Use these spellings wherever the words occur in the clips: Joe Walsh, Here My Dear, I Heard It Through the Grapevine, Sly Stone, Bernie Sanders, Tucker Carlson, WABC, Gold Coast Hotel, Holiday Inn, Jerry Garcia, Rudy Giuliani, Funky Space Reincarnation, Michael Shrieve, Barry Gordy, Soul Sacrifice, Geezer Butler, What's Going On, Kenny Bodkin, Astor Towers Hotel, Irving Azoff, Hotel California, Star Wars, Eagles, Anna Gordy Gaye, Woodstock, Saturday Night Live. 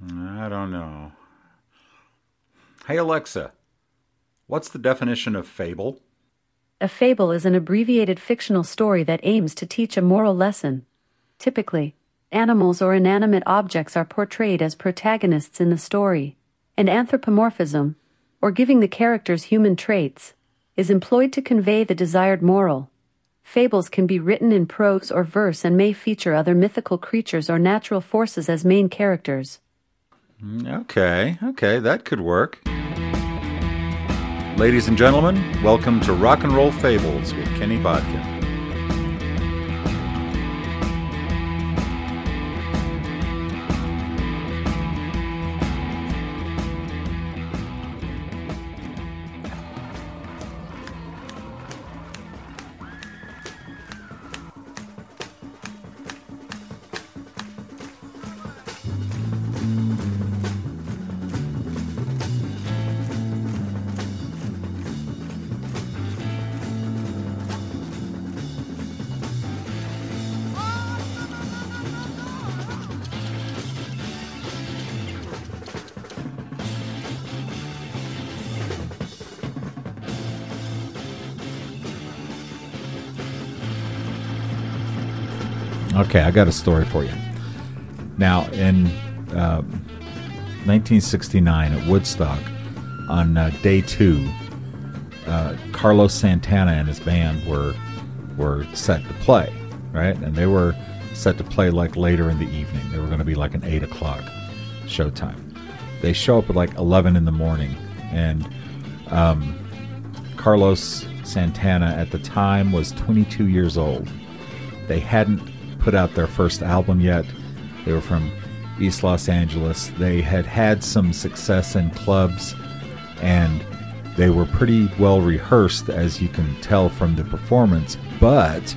I don't know. Hey, Alexa, what's the definition of fable? A fable is an abbreviated fictional story that aims to teach a moral lesson. Typically, animals or inanimate objects are portrayed as protagonists in the story, and anthropomorphism, or giving the characters human traits, is employed to convey the desired moral. Fables can be written in prose or verse and may feature other mythical creatures or natural forces as main characters. Okay, that could work. Ladies and gentlemen, welcome to Rock and Roll Fables with Kenny Bodkin. Okay, I got a story for you. Now, in 1969 at Woodstock, on day 2, Carlos Santana and his band were set to play, right? And they were set to play like later in the evening. They were going to be like an 8 o'clock showtime. They show up at like 11 in the morning, and Carlos Santana at the time was 22 years old. They hadn't put out their first album yet. They were from East Los Angeles. They had some success in clubs, and they were pretty well rehearsed, as you can tell from the performance, but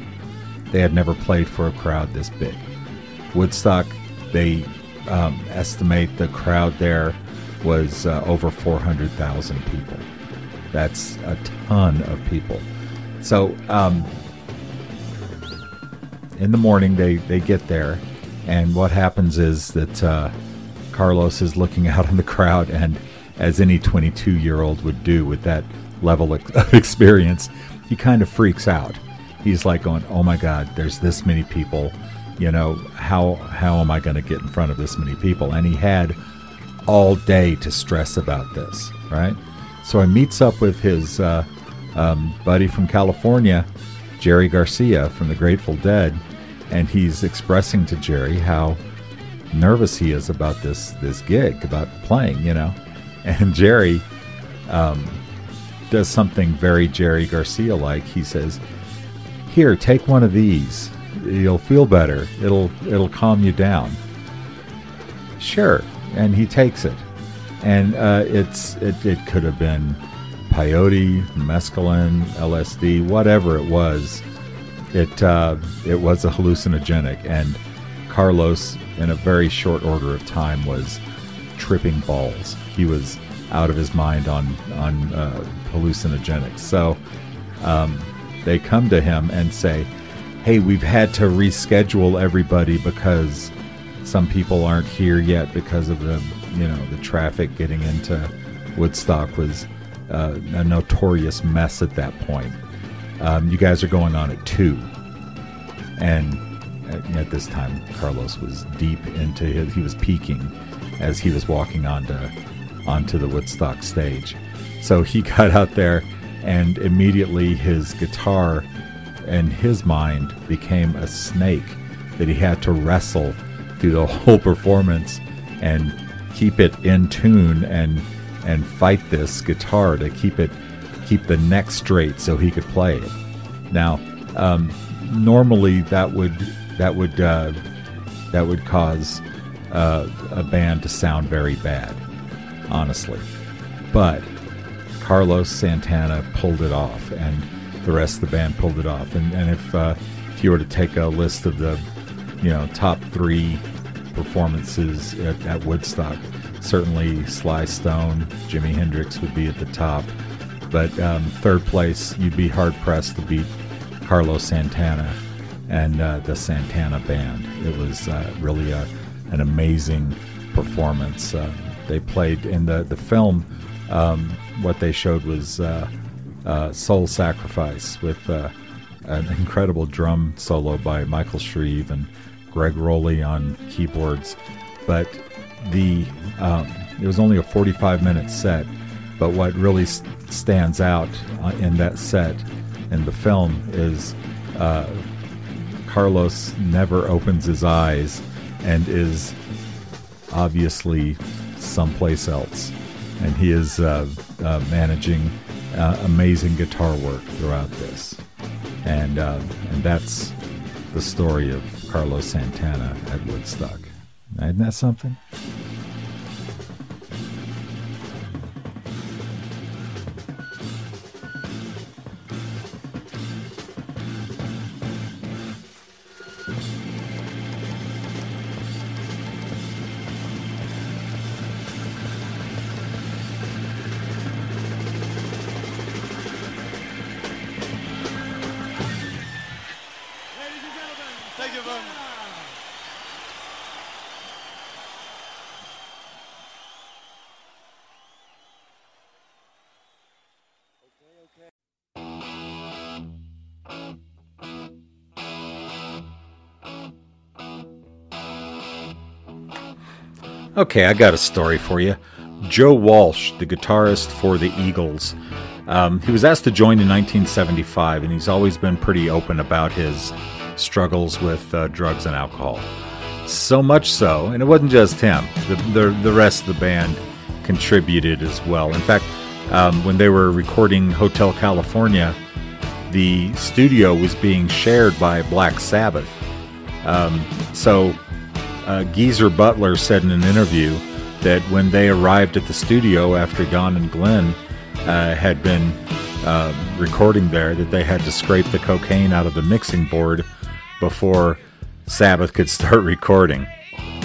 they had never played for a crowd this big. Woodstock, they estimate the crowd there was over 400,000 people. That's a ton of people. So in the morning, they get there, and what happens is that Carlos is looking out on the crowd, and as any 22-year-old would do with that level of experience, he kind of freaks out. He's like going, oh my God, there's this many people. You know, how am I going to get in front of this many people? And he had all day to stress about this, right? So he meets up with his buddy from California, Jerry Garcia from the Grateful Dead, and he's expressing to Jerry how nervous he is about this gig, about playing, you know. And Jerry does something very Jerry Garcia-like. He says, here, take one of these. You'll feel better. It'll calm you down. Sure. And he takes it. And it could have been peyote, mescaline, LSD, whatever it was, it was a hallucinogenic, and Carlos, in a very short order of time, was tripping balls. He was out of his mind on hallucinogenics. So they come to him and say, hey, we've had to reschedule everybody because some people aren't here yet because of the traffic. Getting into Woodstock was a notorious mess at that point. You guys are going on at 2. And at this time, Carlos was deep into his, he was peaking as he was walking onto the Woodstock stage. So he got out there, and immediately his guitar, in his mind, became a snake that he had to wrestle through the whole performance and keep it in tune and fight this guitar to keep the neck straight so he could play it. Now, normally that would cause a band to sound very bad, honestly. But Carlos Santana pulled it off, and the rest of the band pulled it off. And if you were to take a list of the top 3 performances at Woodstock, certainly Sly Stone, Jimi Hendrix would be at the top, but third place, you'd be hard-pressed to beat Carlos Santana and the Santana Band. It was really an amazing performance. They played in the film. What they showed was Soul Sacrifice with an incredible drum solo by Michael Shrieve and Greg Rolie on keyboards. But it was only a 45-minute set, but what really stands out in that set in the film is Carlos never opens his eyes and is obviously someplace else. And he is managing amazing guitar work throughout this. And that's the story of Carlos Santana at Woodstock. Isn't that something? Okay, I got a story for you. Joe Walsh, the guitarist for the Eagles, he was asked to join in 1975, and he's always been pretty open about his struggles with drugs and alcohol. So much so, and it wasn't just him. The rest of the band contributed as well. In fact, when they were recording Hotel California, the studio was being shared by Black Sabbath. Geezer Butler said in an interview that when they arrived at the studio after Don and Glenn had been recording there, that they had to scrape the cocaine out of the mixing board before Sabbath could start recording.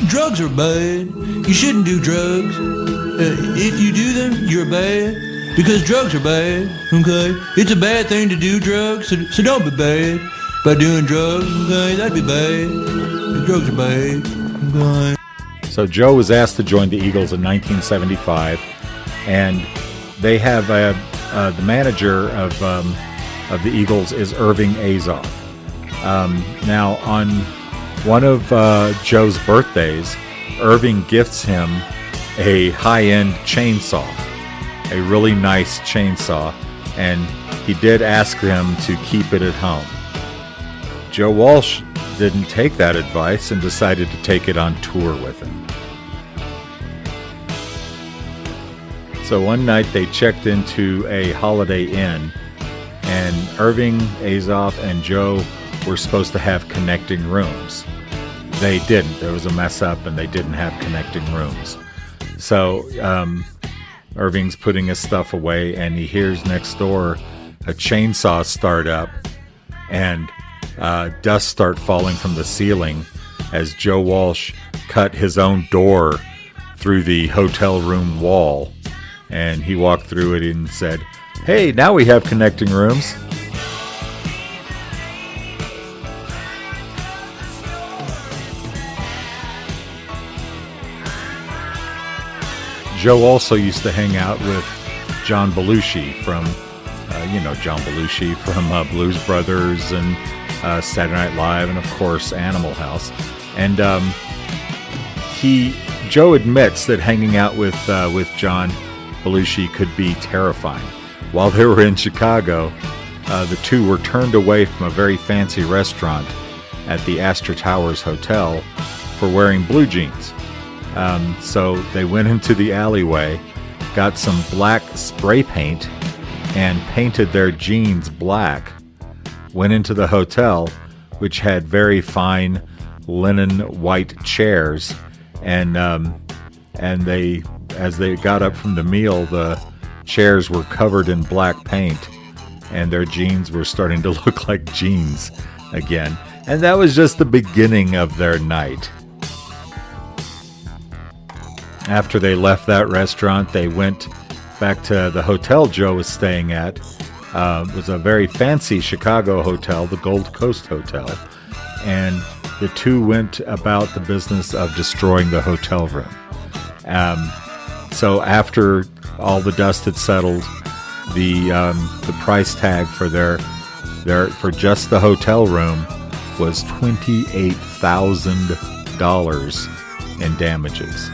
Drugs are bad. You shouldn't do drugs. If you do them, you're bad. Because drugs are bad, okay? It's a bad thing to do drugs, so don't be bad. By doing drugs, okay, that'd be bad. Drugs are bad. So Joe was asked to join the Eagles in 1975, and they have the manager of the Eagles is Irving Azoff. Now, on one of Joe's birthdays, Irving gifts him a high-end chainsaw, a really nice chainsaw, and he did ask them to keep it at home. Joe Walsh didn't take that advice and decided to take it on tour with him. So one night they checked into a Holiday Inn, and Irving Azoff and Joe were supposed to have connecting rooms. They didn't. There was a mess up and they didn't have connecting rooms. So Irving's putting his stuff away and he hears next door a chainsaw start up, and dust start falling from the ceiling as Joe Walsh cut his own door through the hotel room wall, and he walked through it and said, "Hey, now we have connecting rooms." Joe also used to hang out with John Belushi from Blues Brothers and Saturday Night Live, and of course Animal House. And Joe admits that hanging out with John Belushi could be terrifying. While they were in Chicago, the two were turned away from a very fancy restaurant at the Astor Towers Hotel for wearing blue jeans. So they went into the alleyway, got some black spray paint, and painted their jeans black. Went into the hotel, which had very fine linen white chairs, and they, as they got up from the meal, the chairs were covered in black paint, and their jeans were starting to look like jeans again. And that was just the beginning of their night. After they left that restaurant, they went back to the hotel Joe was staying at. It was a very fancy Chicago hotel, the Gold Coast Hotel, and the two went about the business of destroying the hotel room. So after all the dust had settled, the price tag for for just the hotel room was $28,000 in damages.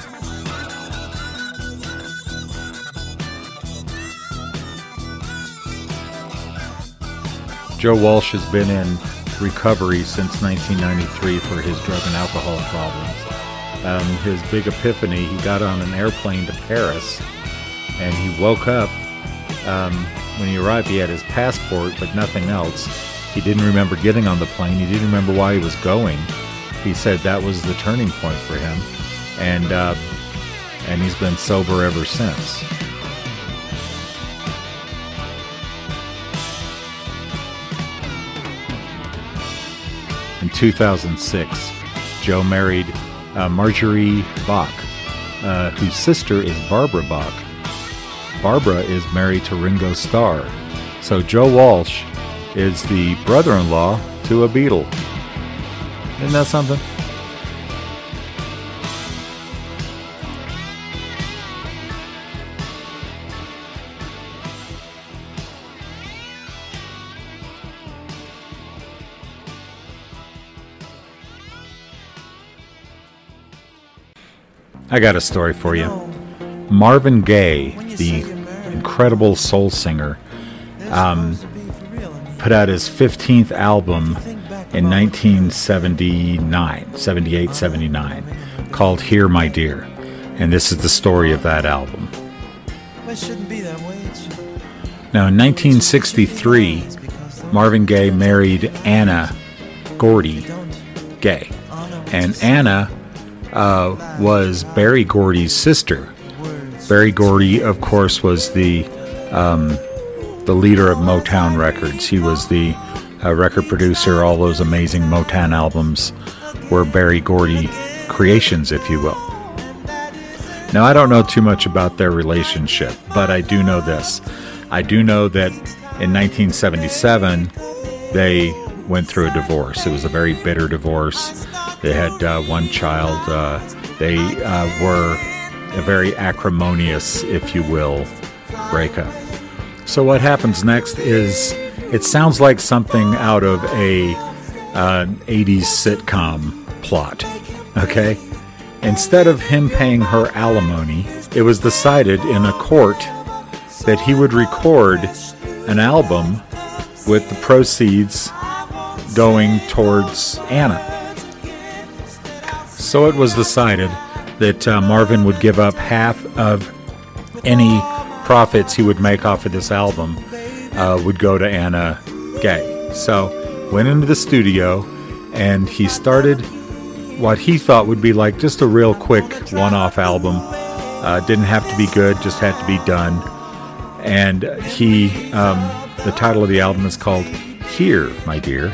Joe Walsh has been in recovery since 1993 for his drug and alcohol problems. His big epiphany, he got on an airplane to Paris, and he woke up. When he arrived, he had his passport, but nothing else. He didn't remember getting on the plane. He didn't remember why he was going. He said that was the turning point for him, and he's been sober ever since. In 2006, Joe married Marjorie Bach, whose sister is Barbara Bach. Barbara is married to Ringo Starr. So Joe Walsh is the brother-in-law to a Beatle. Isn't that something? I got a story for you. Marvin Gaye, the incredible soul singer, put out his 15th album in 1978, 79, called Here My Dear. And this is the story of that album. Now, in 1963, Marvin Gaye married Anna Gordy Gaye. And Anna was Barry Gordy's sister. Barry Gordy, of course, was the leader of Motown Records. He was the record producer. All those amazing Motown albums were Barry Gordy creations, if you will. Now, I don't know too much about their relationship, but I do know this. I do know that in 1977, they went through a divorce. It was a very bitter divorce. They had one child. They were a very acrimonious, if you will, breakup. So what happens next is, it sounds like something out of an 80s sitcom plot, okay? Instead of him paying her alimony, it was decided in a court that he would record an album with the proceeds going towards Anna. So it was decided that Marvin would give up half of any profits he would make off of this album would go to Anna Gaye. So went into the studio, and he started what he thought would be like just a real quick one-off album. Didn't have to be good, just had to be done. And he, the title of the album is called Here, My Dear,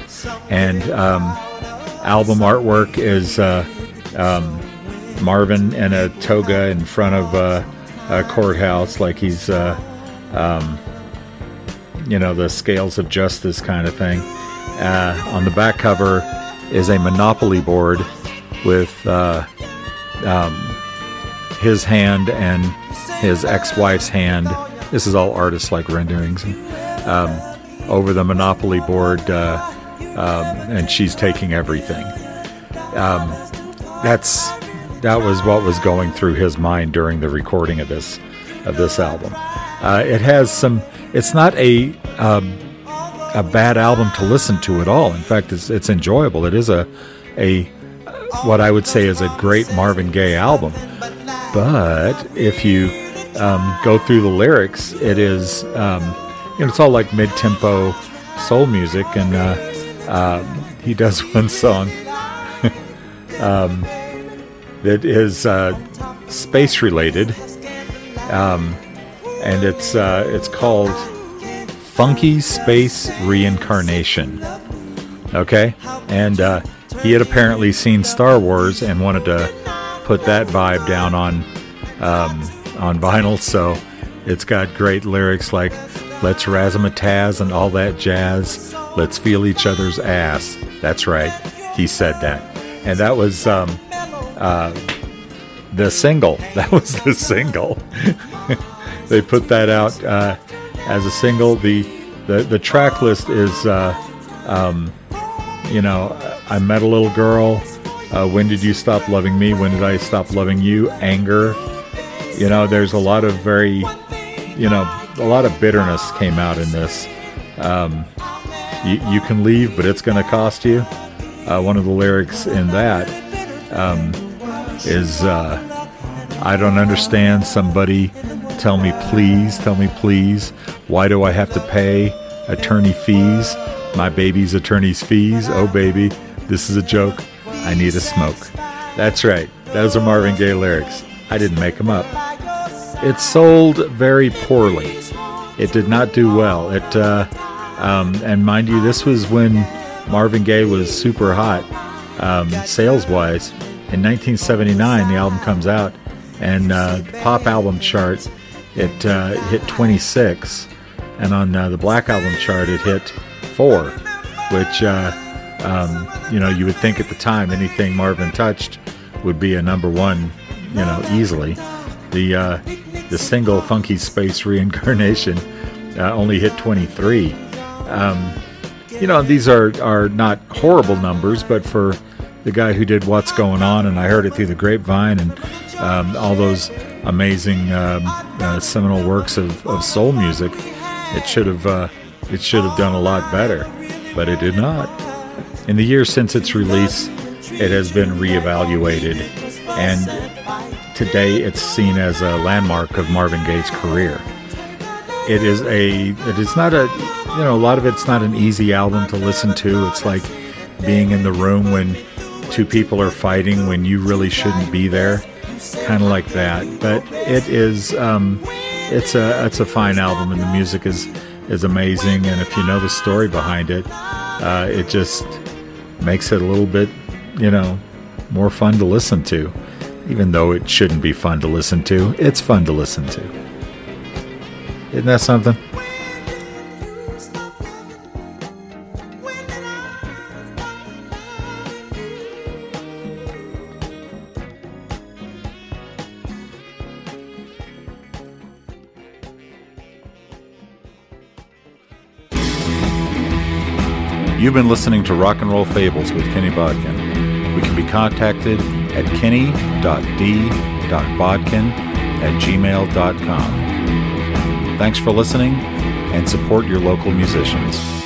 and album artwork is Marvin in a toga in front of a courthouse, like he's, the scales of justice kind of thing. On the back cover is a Monopoly board with his hand and his ex-wife's hand. This is all artist-like renderings. Over the Monopoly board, and she's taking everything. That was what was going through his mind during the recording of this album. It has some. It's not a bad album to listen to at all. In fact, it's enjoyable. It is a what I would say is a great Marvin Gaye album. But if you go through the lyrics, it is. It's all like mid-tempo soul music, and he does one song that is space-related, and it's called Funky Space Reincarnation, okay? And he had apparently seen Star Wars and wanted to put that vibe down on vinyl, so it's got great lyrics like, let's razzmatazz and all that jazz. Let's feel each other's ass. That's right. He said that. And that was the single. That was the single. They put that out as a single. The track list is, I Met a Little Girl, When Did You Stop Loving Me? When Did I Stop Loving You? Anger. There's a lot of a lot of bitterness came out in this. You can leave, but it's going to cost you. One of the lyrics in that is, I don't understand, somebody tell me please, why do I have to pay attorney fees, my baby's attorney's fees, oh baby, this is a joke, I need a smoke. That's right, those are Marvin Gaye lyrics. I didn't make them up. It sold very poorly. It did not do well. It and mind you, this was when Marvin Gaye was super hot sales-wise. In 1979, the album comes out, and the pop album chart, it hit 26, and on the black album chart, it hit 4, which, you would think at the time anything Marvin touched would be a number one, easily. The single Funky Space Reincarnation only hit 23. These are not horrible numbers, but for the guy who did What's Going On, and I Heard It Through the Grapevine, and all those amazing seminal works of soul music, it should have done a lot better, but it did not. In the years since its release, it has been reevaluated, and today it's seen as a landmark of Marvin Gaye's career. It is not a lot of it's not an easy album to listen to. It's like being in the room when two people are fighting when you really shouldn't be there, kind of like that. But it is, it's a fine album, and the music is amazing. And if you know the story behind it, it just makes it a little bit, more fun to listen to. Even though it shouldn't be fun to listen to, it's fun to listen to. Isn't that something? You've been listening to Rock and Roll Fables with Kenny Bodkin. We can be contacted at kenny.d.bodkin@gmail.com. Thanks for listening, and support your local musicians.